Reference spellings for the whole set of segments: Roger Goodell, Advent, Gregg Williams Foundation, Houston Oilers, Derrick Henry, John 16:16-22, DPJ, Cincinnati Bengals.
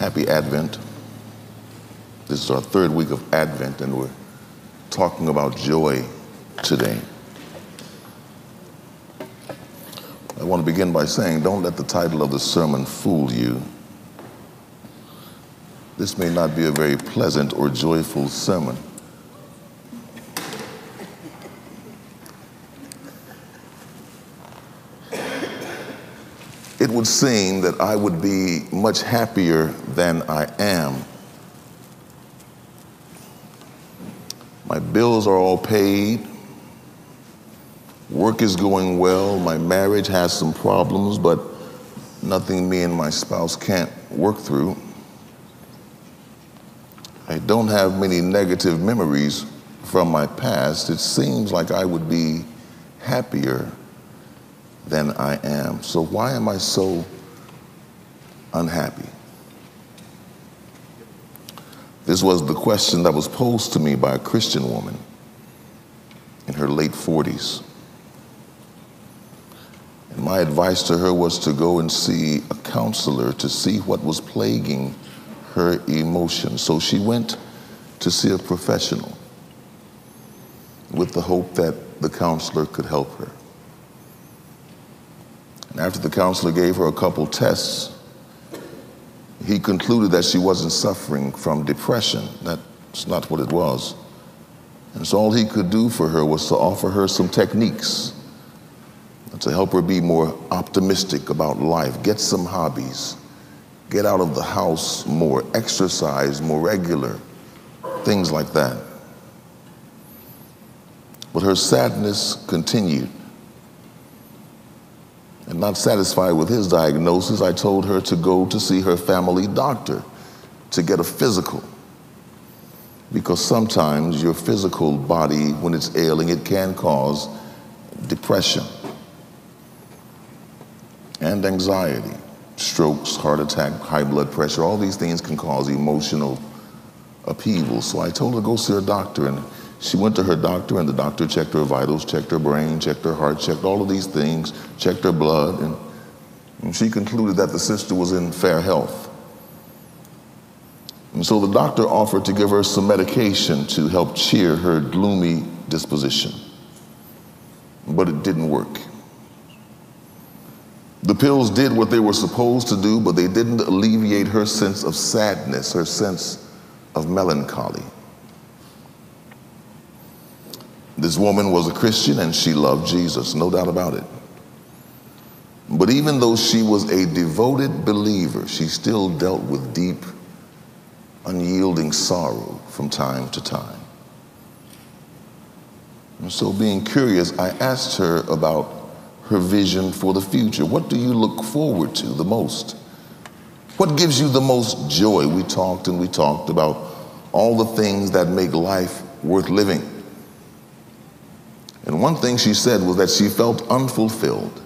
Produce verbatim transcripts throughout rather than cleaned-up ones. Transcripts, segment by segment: Happy Advent. This is our third week of Advent, and we're talking about joy today. I want to begin by saying, don't let the title of the sermon fool you. This may not be a very pleasant or joyful sermon. It would seem that I would be much happier than I am. My bills are all paid. Work is going well. My marriage has some problems, but nothing me and my spouse can't work through. I don't have many negative memories from my past. It seems like I would be happier than I am. So why am I so unhappy? This was the question that was posed to me by a Christian woman in her late forties. And my advice to her was to go and see a counselor to see what was plaguing her emotions. So she went to see a professional with the hope that the counselor could help her. And after the counselor gave her a couple tests, he concluded that she wasn't suffering from depression. That's not what it was. And so all he could do for her was to offer her some techniques to help her be more optimistic about life, get some hobbies, get out of the house more, exercise more regular, things like that. But her sadness continued. And not satisfied with his diagnosis, I told her to go to see her family doctor to get a physical. Because sometimes your physical body, when it's ailing, it can cause depression and anxiety. Strokes, heart attack, high blood pressure, all these things can cause emotional upheaval. So I told her to go see her doctor, and she went to her doctor, and the doctor checked her vitals, checked her brain, checked her heart, checked all of these things, checked her blood, and, and she concluded that the sister was in fair health. And so the doctor offered to give her some medication to help cheer her gloomy disposition, but it didn't work. The pills did what they were supposed to do, but they didn't alleviate her sense of sadness, her sense of melancholy. This woman was a Christian and she loved Jesus, no doubt about it. But even though she was a devoted believer, she still dealt with deep, unyielding sorrow from time to time. And so, being curious, I asked her about her vision for the future. What do you look forward to the most? What gives you the most joy? We talked and we talked about all the things that make life worth living. And one thing she said was that she felt unfulfilled,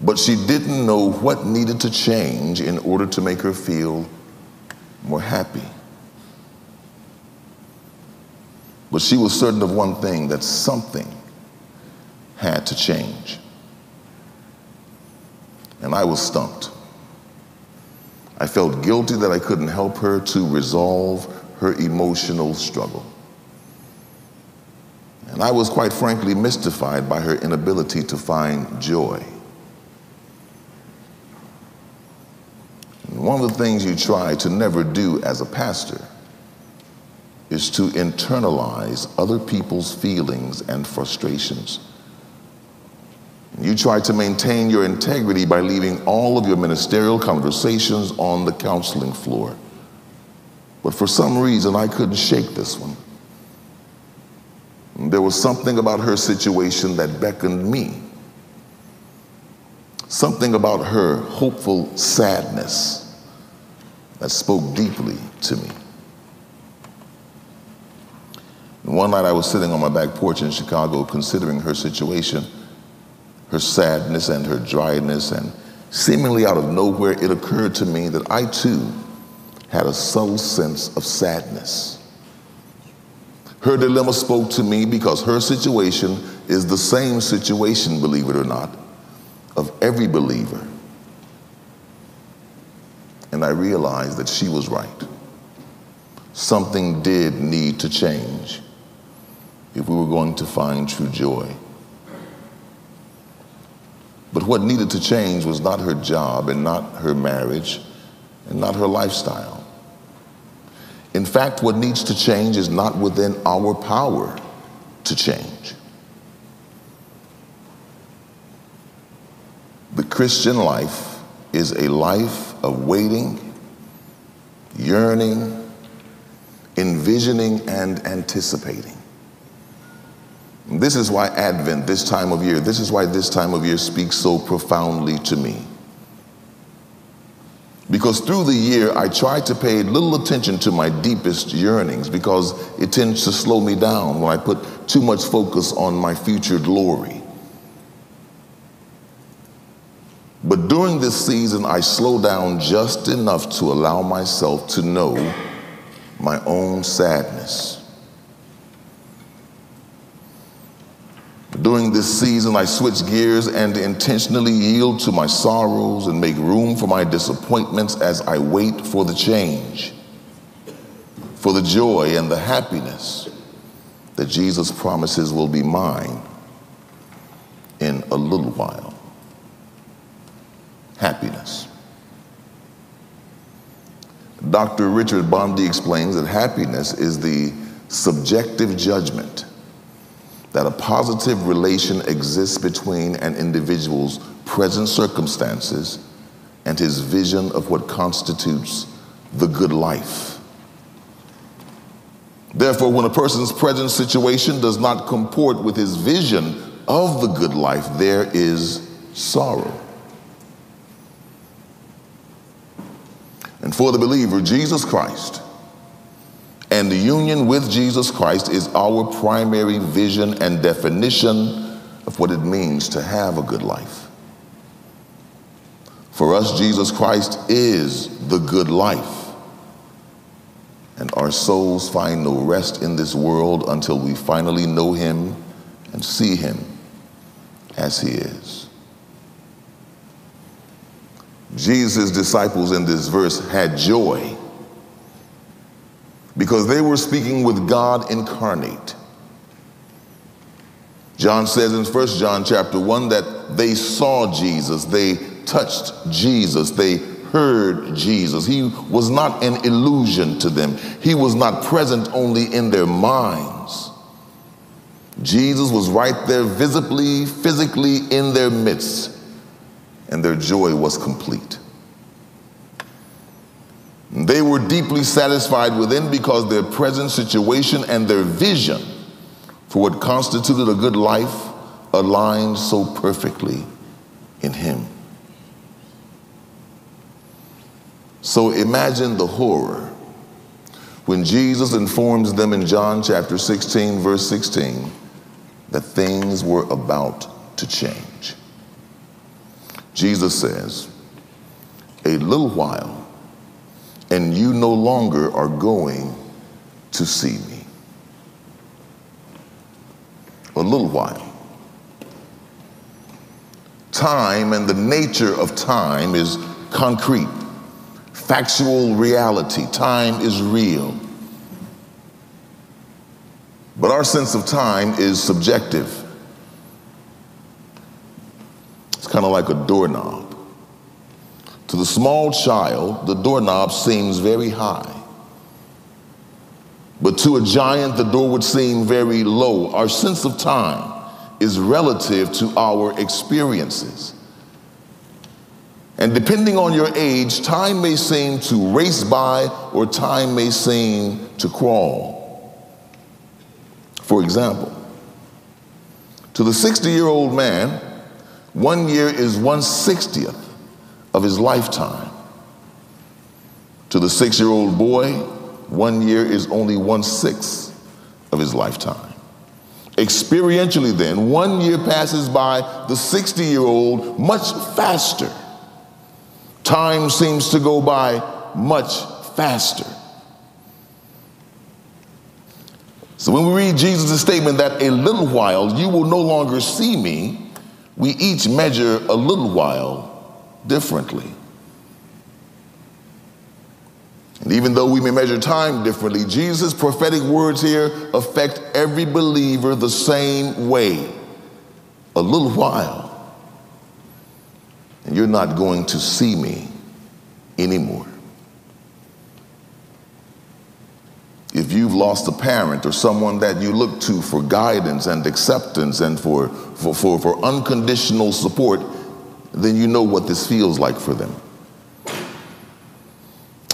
but she didn't know what needed to change in order to make her feel more happy. But she was certain of one thing, that something had to change. And I was stumped. I felt guilty that I couldn't help her to resolve her emotional struggle. And I was quite frankly mystified by her inability to find joy. And one of the things you try to never do as a pastor is to internalize other people's feelings and frustrations. You try to maintain your integrity by leaving all of your ministerial conversations on the counseling floor. But for some reason, I couldn't shake this one. There was something about her situation that beckoned me. Something about her hopeful sadness that spoke deeply to me. And one night I was sitting on my back porch in Chicago considering her situation, her sadness and her dryness, and seemingly out of nowhere, it occurred to me that I too had a subtle sense of sadness. Her dilemma spoke to me because her situation is the same situation, believe it or not, of every believer. and I realized that she was right. Something did need to change if we were going to find true joy. But what needed to change was not her job and not her marriage and not her lifestyle. In fact, what needs to change is not within our power to change. The Christian life is a life of waiting, yearning, envisioning, and anticipating. This is why Advent, this time of year, this is why this time of year speaks so profoundly to me. Because through the year, I try to pay little attention to my deepest yearnings because it tends to slow me down when I put too much focus on my future glory. But during this season, I slow down just enough to allow myself to know my own sadness. During this season, I switch gears and intentionally yield to my sorrows and make room for my disappointments as I wait for the change, for the joy and the happiness that Jesus promises will be mine in a little while. Happiness. Doctor Richard Bondy explains that happiness is the subjective judgment that a positive relation exists between an individual's present circumstances and his vision of what constitutes the good life. Therefore, when a person's present situation does not comport with his vision of the good life, there is sorrow. And for the believer, Jesus Christ, and the union with Jesus Christ is our primary vision and definition of what it means to have a good life. For us, Jesus Christ is the good life, and our souls find no rest in this world until we finally know him and see him as he is. Jesus' disciples in this verse had joy because they were speaking with God incarnate. John says in First John chapter one that they saw Jesus, they touched Jesus, they heard Jesus. He was not an illusion to them. He was not present only in their minds. Jesus was right there visibly, physically in their midst, and their joy was complete. They were deeply satisfied within because their present situation and their vision for what constituted a good life aligned so perfectly in him. So imagine the horror when Jesus informs them in John chapter sixteen, verse sixteen, that things were about to change. Jesus says, "A little while, and you no longer are going to see me." A little while. Time and the nature of time is concrete, factual reality. Time is real. But our sense of time is subjective. It's kind of like a doorknob. To the small child, the doorknob seems very high. But to a giant, the door would seem very low. Our sense of time is relative to our experiences. And depending on your age, time may seem to race by or time may seem to crawl. For example, to the sixty-year-old man, one year is one sixtieth of his lifetime. To the six-year-old boy, one year is only one-sixth of his lifetime. Experientially then, one year passes by the sixty-year-old much faster. Time seems to go by much faster. So when we read Jesus' statement that a little while you will no longer see me, we each measure a little while differently. And even though we may measure time differently, Jesus' prophetic words here affect every believer the same way. A little while, and you're not going to see me anymore. If you've lost a parent or someone that you look to for guidance and acceptance and for, for, for, for unconditional support, then you know what this feels like for them.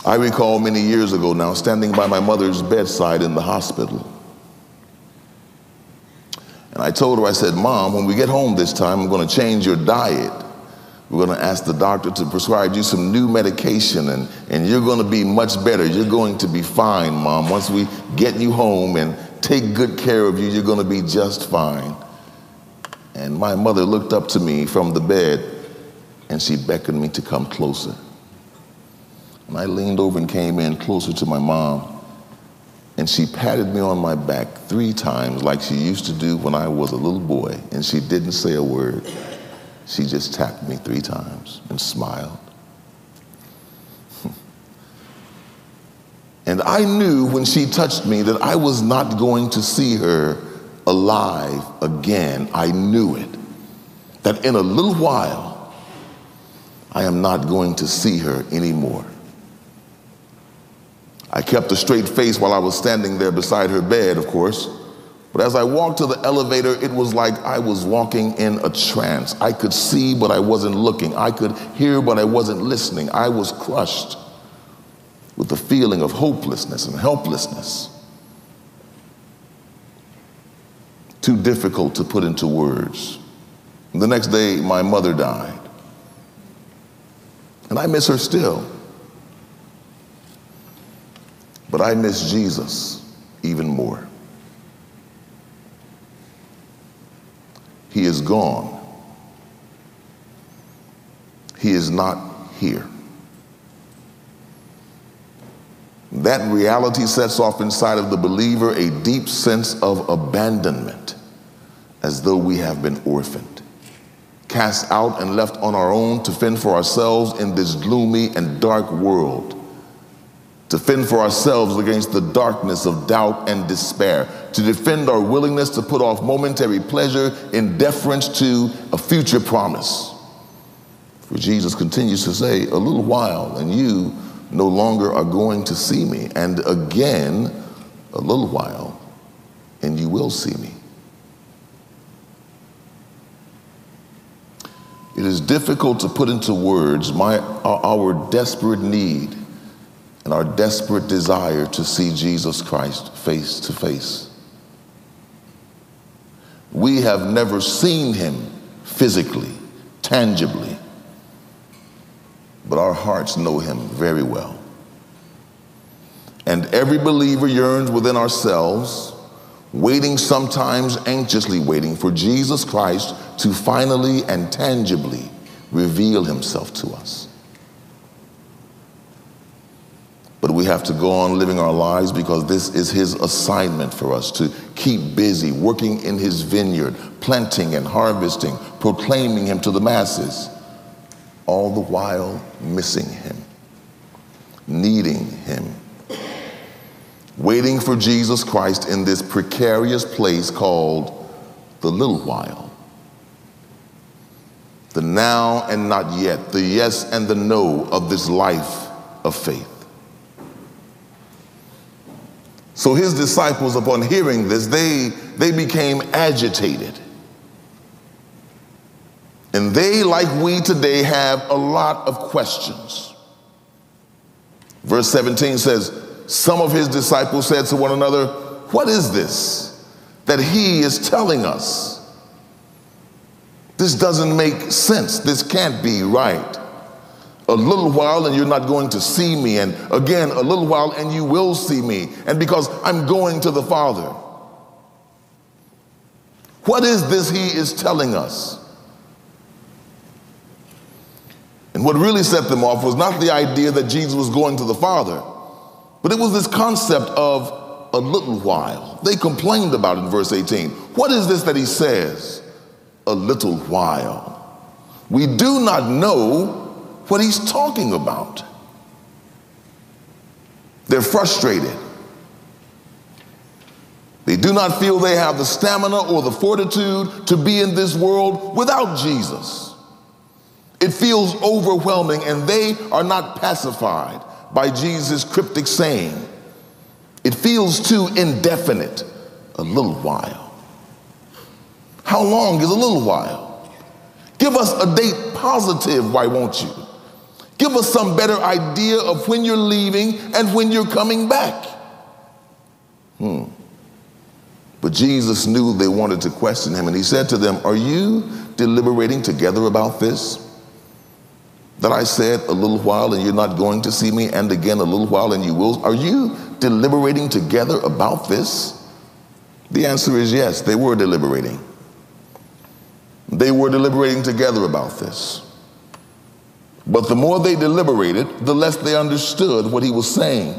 I recall many years ago now standing by my mother's bedside in the hospital. And I told her, I said, Mom, when we get home this time, I'm going to change your diet. We're going to ask the doctor to prescribe you some new medication, and, and you're going to be much better. You're going to be fine, Mom. Once we get you home and take good care of you, you're going to be just fine. And my mother looked up to me from the bed, and she beckoned me to come closer. And I leaned over and came in closer to my mom. And she patted me on my back three times like she used to do when I was a little boy. And she didn't say a word. She just tapped me three times and smiled. And I knew when she touched me that I was not going to see her alive again. I knew it. That in a little while, I am not going to see her anymore. I kept a straight face while I was standing there beside her bed, of course. But as I walked to the elevator, it was like I was walking in a trance. I could see, but I wasn't looking. I could hear, but I wasn't listening. I was crushed with the feeling of hopelessness and helplessness. Too difficult to put into words. The next day, my mother died. And I miss her still. But I miss Jesus even more. He is gone. He is not here. That reality sets off inside of the believer a deep sense of abandonment, as though we have been orphaned, cast out and left on our own to fend for ourselves in this gloomy and dark world. To fend for ourselves against the darkness of doubt and despair, to defend our willingness to put off momentary pleasure in deference to a future promise. For Jesus continues to say, a little while and you no longer are going to see me, and again, a little while and you will see me. It is difficult to put into words my, our desperate need and our desperate desire to see Jesus Christ face to face. We have never seen him physically, tangibly, but our hearts know him very well. And every believer yearns within ourselves, waiting, sometimes anxiously waiting, for Jesus Christ to finally and tangibly reveal himself to us. But we have to go on living our lives because this is his assignment for us, to keep busy, working in his vineyard, planting and harvesting, proclaiming him to the masses, all the while missing him, needing him, waiting for Jesus Christ in this precarious place called the little while. The now and not yet, the yes and the no of this life of faith. So his disciples, upon hearing this, they, they became agitated. And they, like we today, have a lot of questions. Verse seventeen says, some of his disciples said to one another, what is this that he is telling us? This doesn't make sense. This can't be right. A little while and you're not going to see me, and again, a little while and you will see me, and because I'm going to the Father. What is this he is telling us? And what really set them off was not the idea that Jesus was going to the Father, but it was this concept of a little while. They complained about it in verse eighteen. What is this that he says? A little while. We do not know what he's talking about. They're frustrated. They do not feel they have the stamina or the fortitude to be in this world without Jesus. It feels overwhelming, and they are not pacified by Jesus' cryptic saying. It feels too indefinite. A little while. How long is a little while? Give us a date positive, why won't you? Give us some better idea of when you're leaving and when you're coming back. Hmm. But Jesus knew they wanted to question him, and he said to them, "Are you deliberating together about this? That I said a little while and you're not going to see me, and again a little while and you will? Are you deliberating together about this?" The answer is yes, they were deliberating. They were deliberating together about this. But the more they deliberated, the less they understood what he was saying.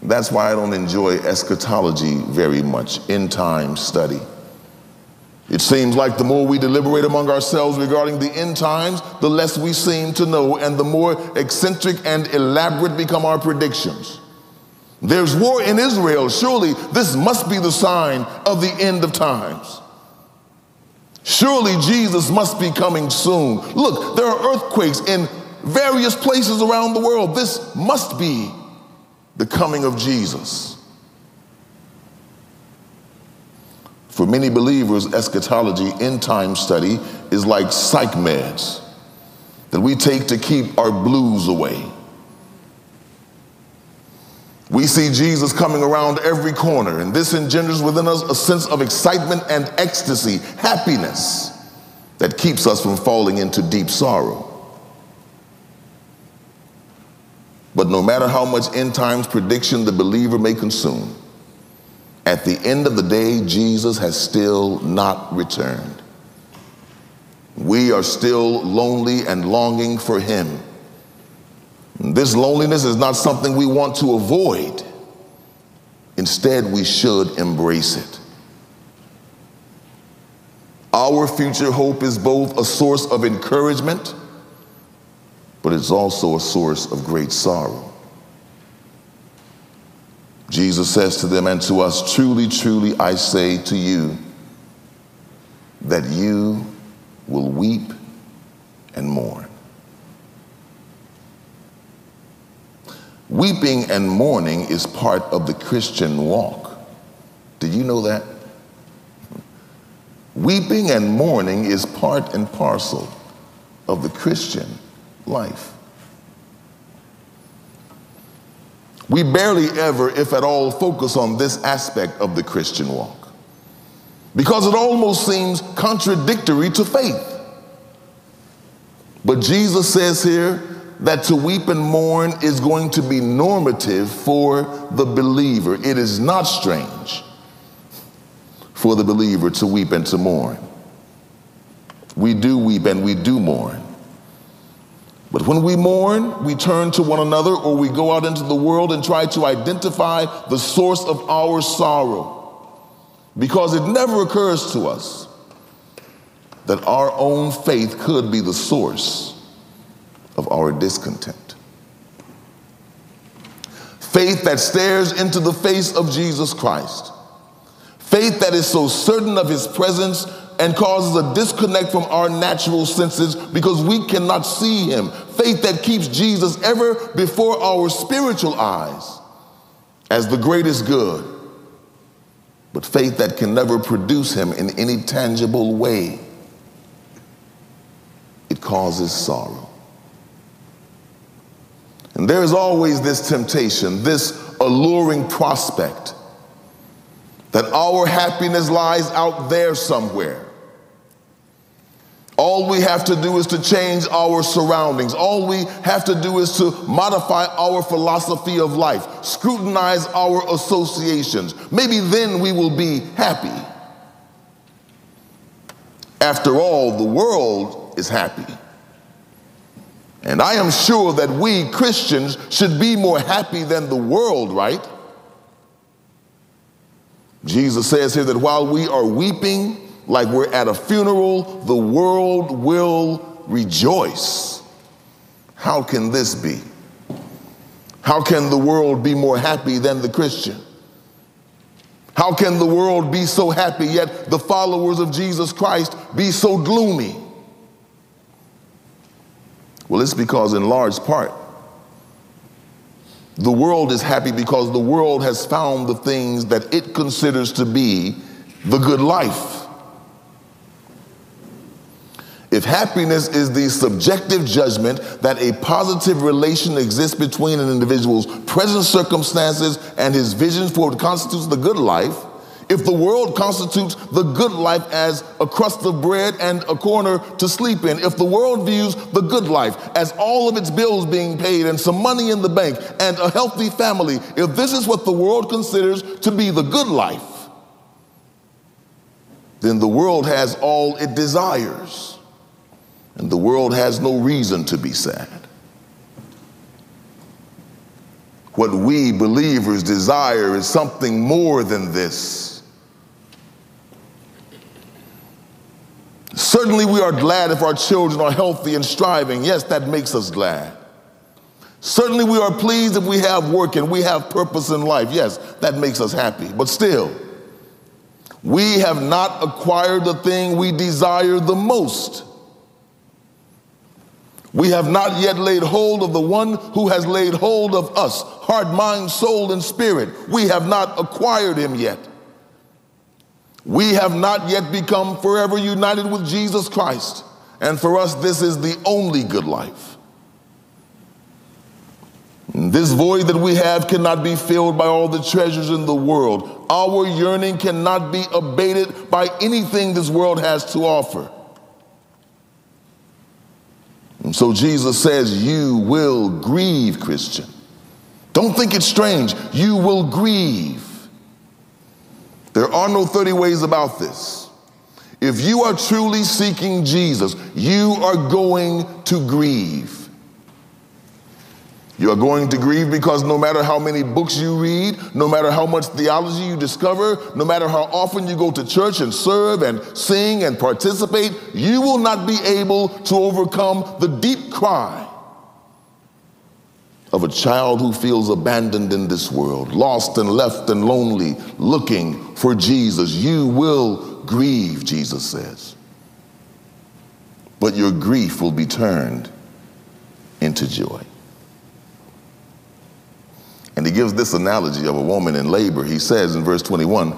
That's why I don't enjoy eschatology very much, end-time study. It seems like the more we deliberate among ourselves regarding the end times, the less we seem to know, and the more eccentric and elaborate become our predictions. There's war in Israel. Surely this must be the sign of the end of times. Surely Jesus must be coming soon. Look, there are earthquakes in various places around the world. This must be the coming of Jesus. For many believers, eschatology, end time study, is like psych meds that we take to keep our blues away. We see Jesus coming around every corner, and this engenders within us a sense of excitement and ecstasy, happiness, that keeps us from falling into deep sorrow. But no matter how much end times prediction the believer may consume, at the end of the day, Jesus has still not returned. We are still lonely and longing for him. This loneliness is not something we want to avoid. Instead, we should embrace it. Our future hope is both a source of encouragement, but it's also a source of great sorrow. Jesus says to them and to us, "Truly, truly, I say to you that you will weep and mourn." Weeping and mourning is part of the Christian walk. Did you know that? Weeping and mourning is part and parcel of the Christian life. We barely ever, if at all, focus on this aspect of the Christian walk because it almost seems contradictory to faith. But Jesus says here, that to weep and mourn is going to be normative for the believer. It is not strange for the believer to weep and to mourn. We do weep and we do mourn. But when we mourn, we turn to one another, or we go out into the world and try to identify the source of our sorrow, because it never occurs to us that our own faith could be the source of our discontent. Faith that stares into the face of Jesus Christ. Faith that is so certain of his presence and causes a disconnect from our natural senses because we cannot see him. Faith that keeps Jesus ever before our spiritual eyes as the greatest good, but faith that can never produce him in any tangible way. It causes sorrow. And there is always this temptation, this alluring prospect that our happiness lies out there somewhere. All we have to do is to change our surroundings. All we have to do is to modify our philosophy of life, scrutinize our associations. Maybe then we will be happy. After all, the world is happy. And I am sure that we Christians should be more happy than the world, right? Jesus says here that while we are weeping like we're at a funeral, the world will rejoice. How can this be? How can the world be more happy than the Christian? How can the world be so happy, yet the followers of Jesus Christ be so gloomy? Well, it's because in large part, the world is happy because the world has found the things that it considers to be the good life. If happiness is the subjective judgment that a positive relation exists between an individual's present circumstances and his vision for what constitutes the good life, if the world constitutes the good life as a crust of bread and a corner to sleep in, if the world views the good life as all of its bills being paid and some money in the bank and a healthy family, if this is what the world considers to be the good life, then the world has all it desires, and the world has no reason to be sad. What we believers desire is something more than this. Certainly we are glad if our children are healthy and striving. Yes, that makes us glad. Certainly we are pleased if we have work and we have purpose in life. Yes, that makes us happy. But still, we have not acquired the thing we desire the most. We have not yet laid hold of the one who has laid hold of us, heart, mind, soul, and spirit. We have not acquired him yet. We have not yet become forever united with Jesus Christ. And for us, this is the only good life. This void that we have cannot be filled by all the treasures in the world. Our yearning cannot be abated by anything this world has to offer. And so Jesus says, you will grieve, Christian. Don't think it's strange. You will grieve. There are no thirty ways about this. If you are truly seeking Jesus, you are going to grieve. You are going to grieve because no matter how many books you read, no matter how much theology you discover, no matter how often you go to church and serve and sing and participate, you will not be able to overcome the deep cry of a child who feels abandoned in this world, lost and left and lonely, looking for Jesus. You will grieve, Jesus says, but your grief will be turned into joy. And he gives this analogy of a woman in labor. He says in verse twenty-one,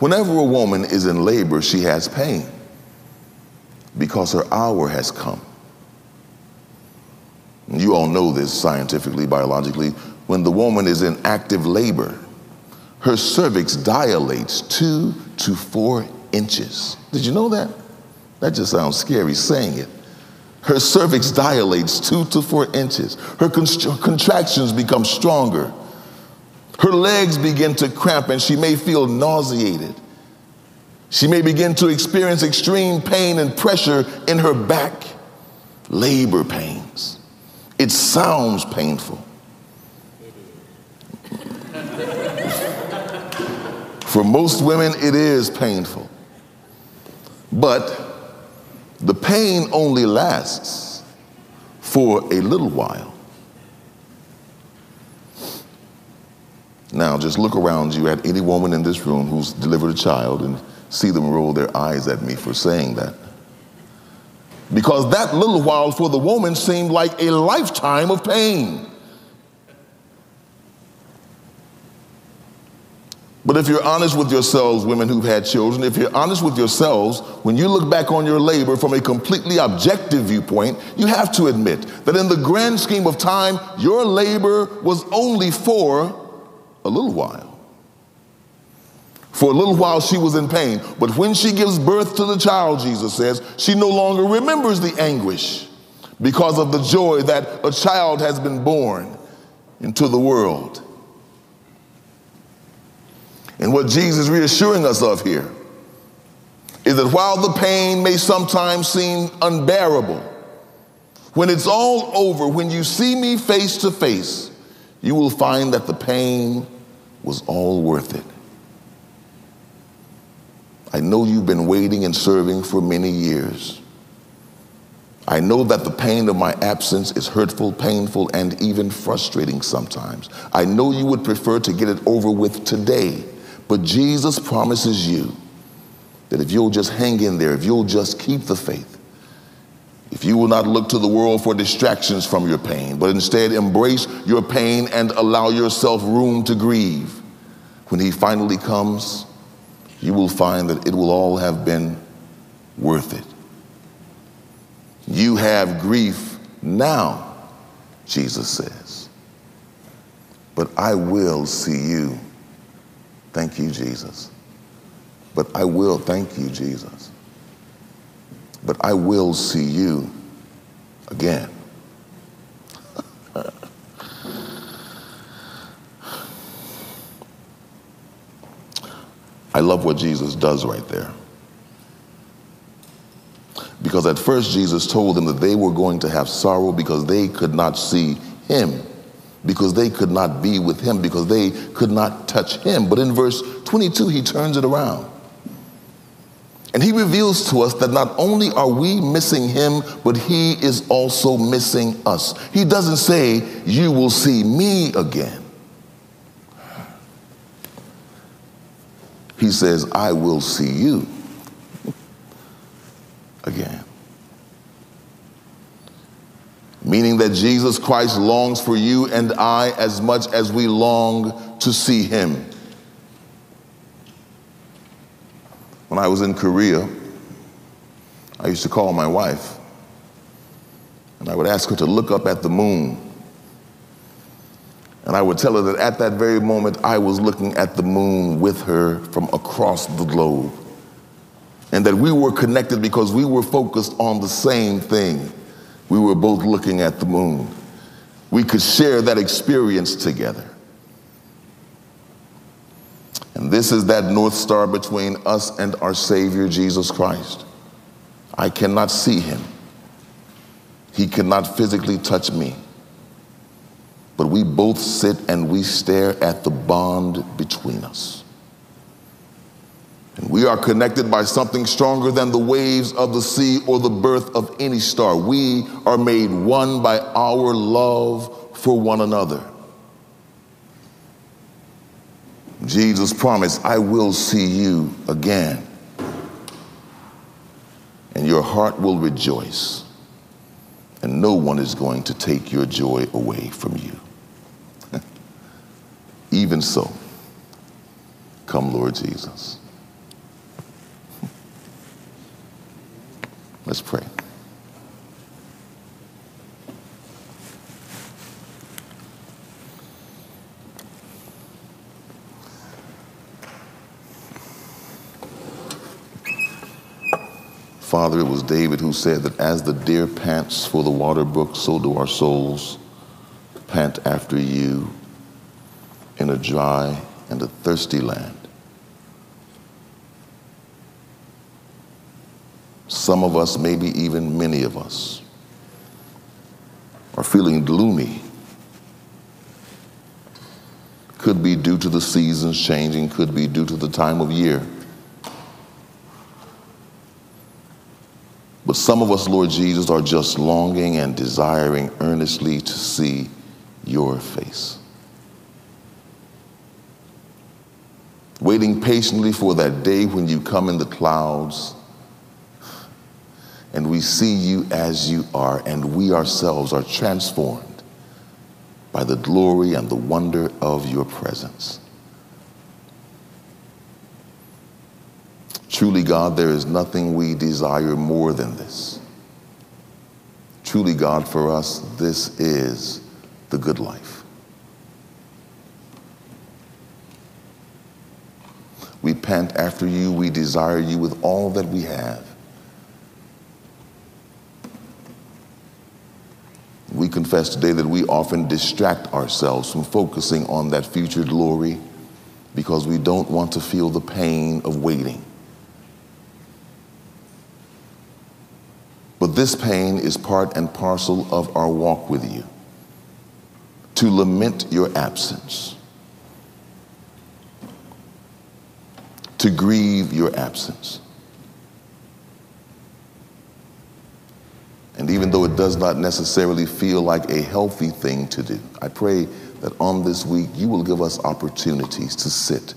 whenever a woman is in labor, she has pain because her hour has come. And you all know this scientifically, biologically. When the woman is in active labor, her cervix dilates two to four inches. Did you know that? That just sounds scary saying it. Her cervix dilates two to four inches. Her const- contractions become stronger. Her legs begin to cramp and she may feel nauseated. She may begin to experience extreme pain and pressure in her back. Labor pains. It sounds painful. For most women, it is painful. But the pain only lasts for a little while. Now, just look around you at any woman in this room who's delivered a child and see them roll their eyes at me for saying that. Because that little while for the woman seemed like a lifetime of pain. But if you're honest with yourselves, women who've had children, if you're honest with yourselves, when you look back on your labor from a completely objective viewpoint, you have to admit that in the grand scheme of time, your labor was only for a little while. For a little while she was in pain, but when she gives birth to the child, Jesus says, she no longer remembers the anguish because of the joy that a child has been born into the world. And what Jesus is reassuring us of here is that while the pain may sometimes seem unbearable, when it's all over, when you see me face to face, you will find that the pain was all worth it. I know you've been waiting and serving for many years. I know that the pain of my absence is hurtful, painful, and even frustrating sometimes. I know you would prefer to get it over with today, but Jesus promises you that if you'll just hang in there, if you'll just keep the faith, if you will not look to the world for distractions from your pain, but instead embrace your pain and allow yourself room to grieve, when he finally comes, you will find that it will all have been worth it. You have grief now, Jesus says, but I will see you. Thank you, Jesus. But I will, thank you, Jesus. But I will see you again. I love what Jesus does right there. Because at first Jesus told them that they were going to have sorrow because they could not see him, because they could not be with him, because they could not touch him. But in verse twenty-two, he turns it around. And he reveals to us that not only are we missing him, but he is also missing us. He doesn't say, you will see me again. He says, I will see you again. Meaning that Jesus Christ longs for you and I as much as we long to see him. When I was in Korea, I used to call my wife, and I would ask her to look up at the moon. And I would tell her that at that very moment, I was looking at the moon with her from across the globe. And that we were connected because we were focused on the same thing. We were both looking at the moon. We could share that experience together. And this is that North Star between us and our Savior, Jesus Christ. I cannot see him. He cannot physically touch me. But we both sit and we stare at the bond between us. And we are connected by something stronger than the waves of the sea or the birth of any star. We are made one by our love for one another. Jesus promised, I will see you again. And your heart will rejoice. And no one is going to take your joy away from you. Even so, come, Lord Jesus. Let's pray. Father, it was David who said that as the deer pants for the water brook, so do our souls pant after you in a dry and a thirsty land. Some of us, maybe even many of us, are feeling gloomy. Could be due to the seasons changing, could be due to the time of year. But some of us, Lord Jesus, are just longing and desiring earnestly to see your face. Waiting patiently for that day when you come in the clouds and we see you as you are, and we ourselves are transformed by the glory and the wonder of your presence. Truly, God, there is nothing we desire more than this. Truly, God, for us, this is the good life. We pant after you, we desire you with all that we have. We confess today that we often distract ourselves from focusing on that future glory because we don't want to feel the pain of waiting. But this pain is part and parcel of our walk with you, to lament your absence, to grieve your absence. though it does not necessarily feel like a healthy thing to do. I pray that on this week, you will give us opportunities to sit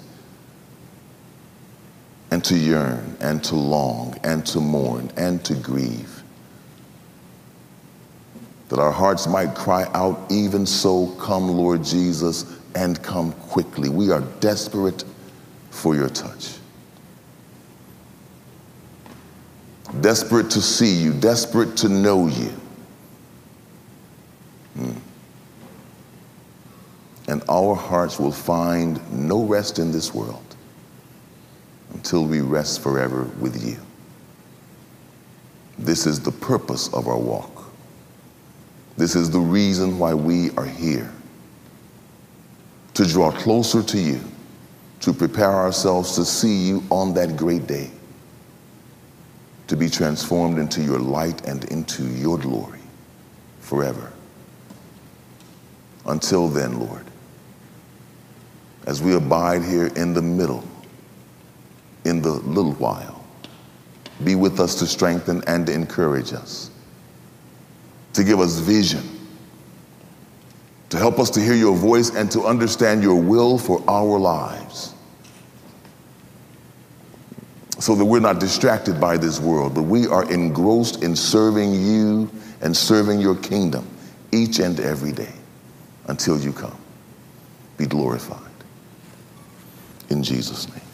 and to yearn and to long and to mourn and to grieve, that our hearts might cry out, even so, come Lord Jesus, and come quickly. We are desperate for your touch. Desperate to see you, desperate to know you. Hmm. And our hearts will find no rest in this world until we rest forever with you. This is the purpose of our walk. This is the reason why we are here, to draw closer to you, to prepare ourselves to see you on that great day, to be transformed into your light and into your glory forever. Until then, Lord, as we abide here in the middle, in the little while, be with us to strengthen and encourage us, to give us vision, to help us to hear your voice and to understand your will for our lives, so that we're not distracted by this world, but we are engrossed in serving you and serving your kingdom each and every day until you come. Be glorified. In Jesus' name.